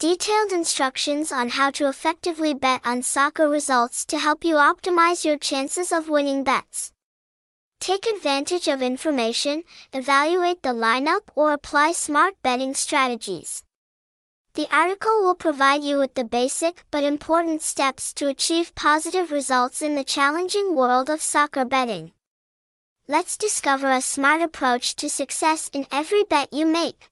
Detailed instructions on how to effectively bet on soccer results to help you optimize your chances of winning bets. Take advantage of information, evaluate the lineup, or apply smart betting strategies. The article will provide you with the basic but important steps to achieve positive results in the challenging world of soccer betting. Let's discover a smart approach to success in every bet you make.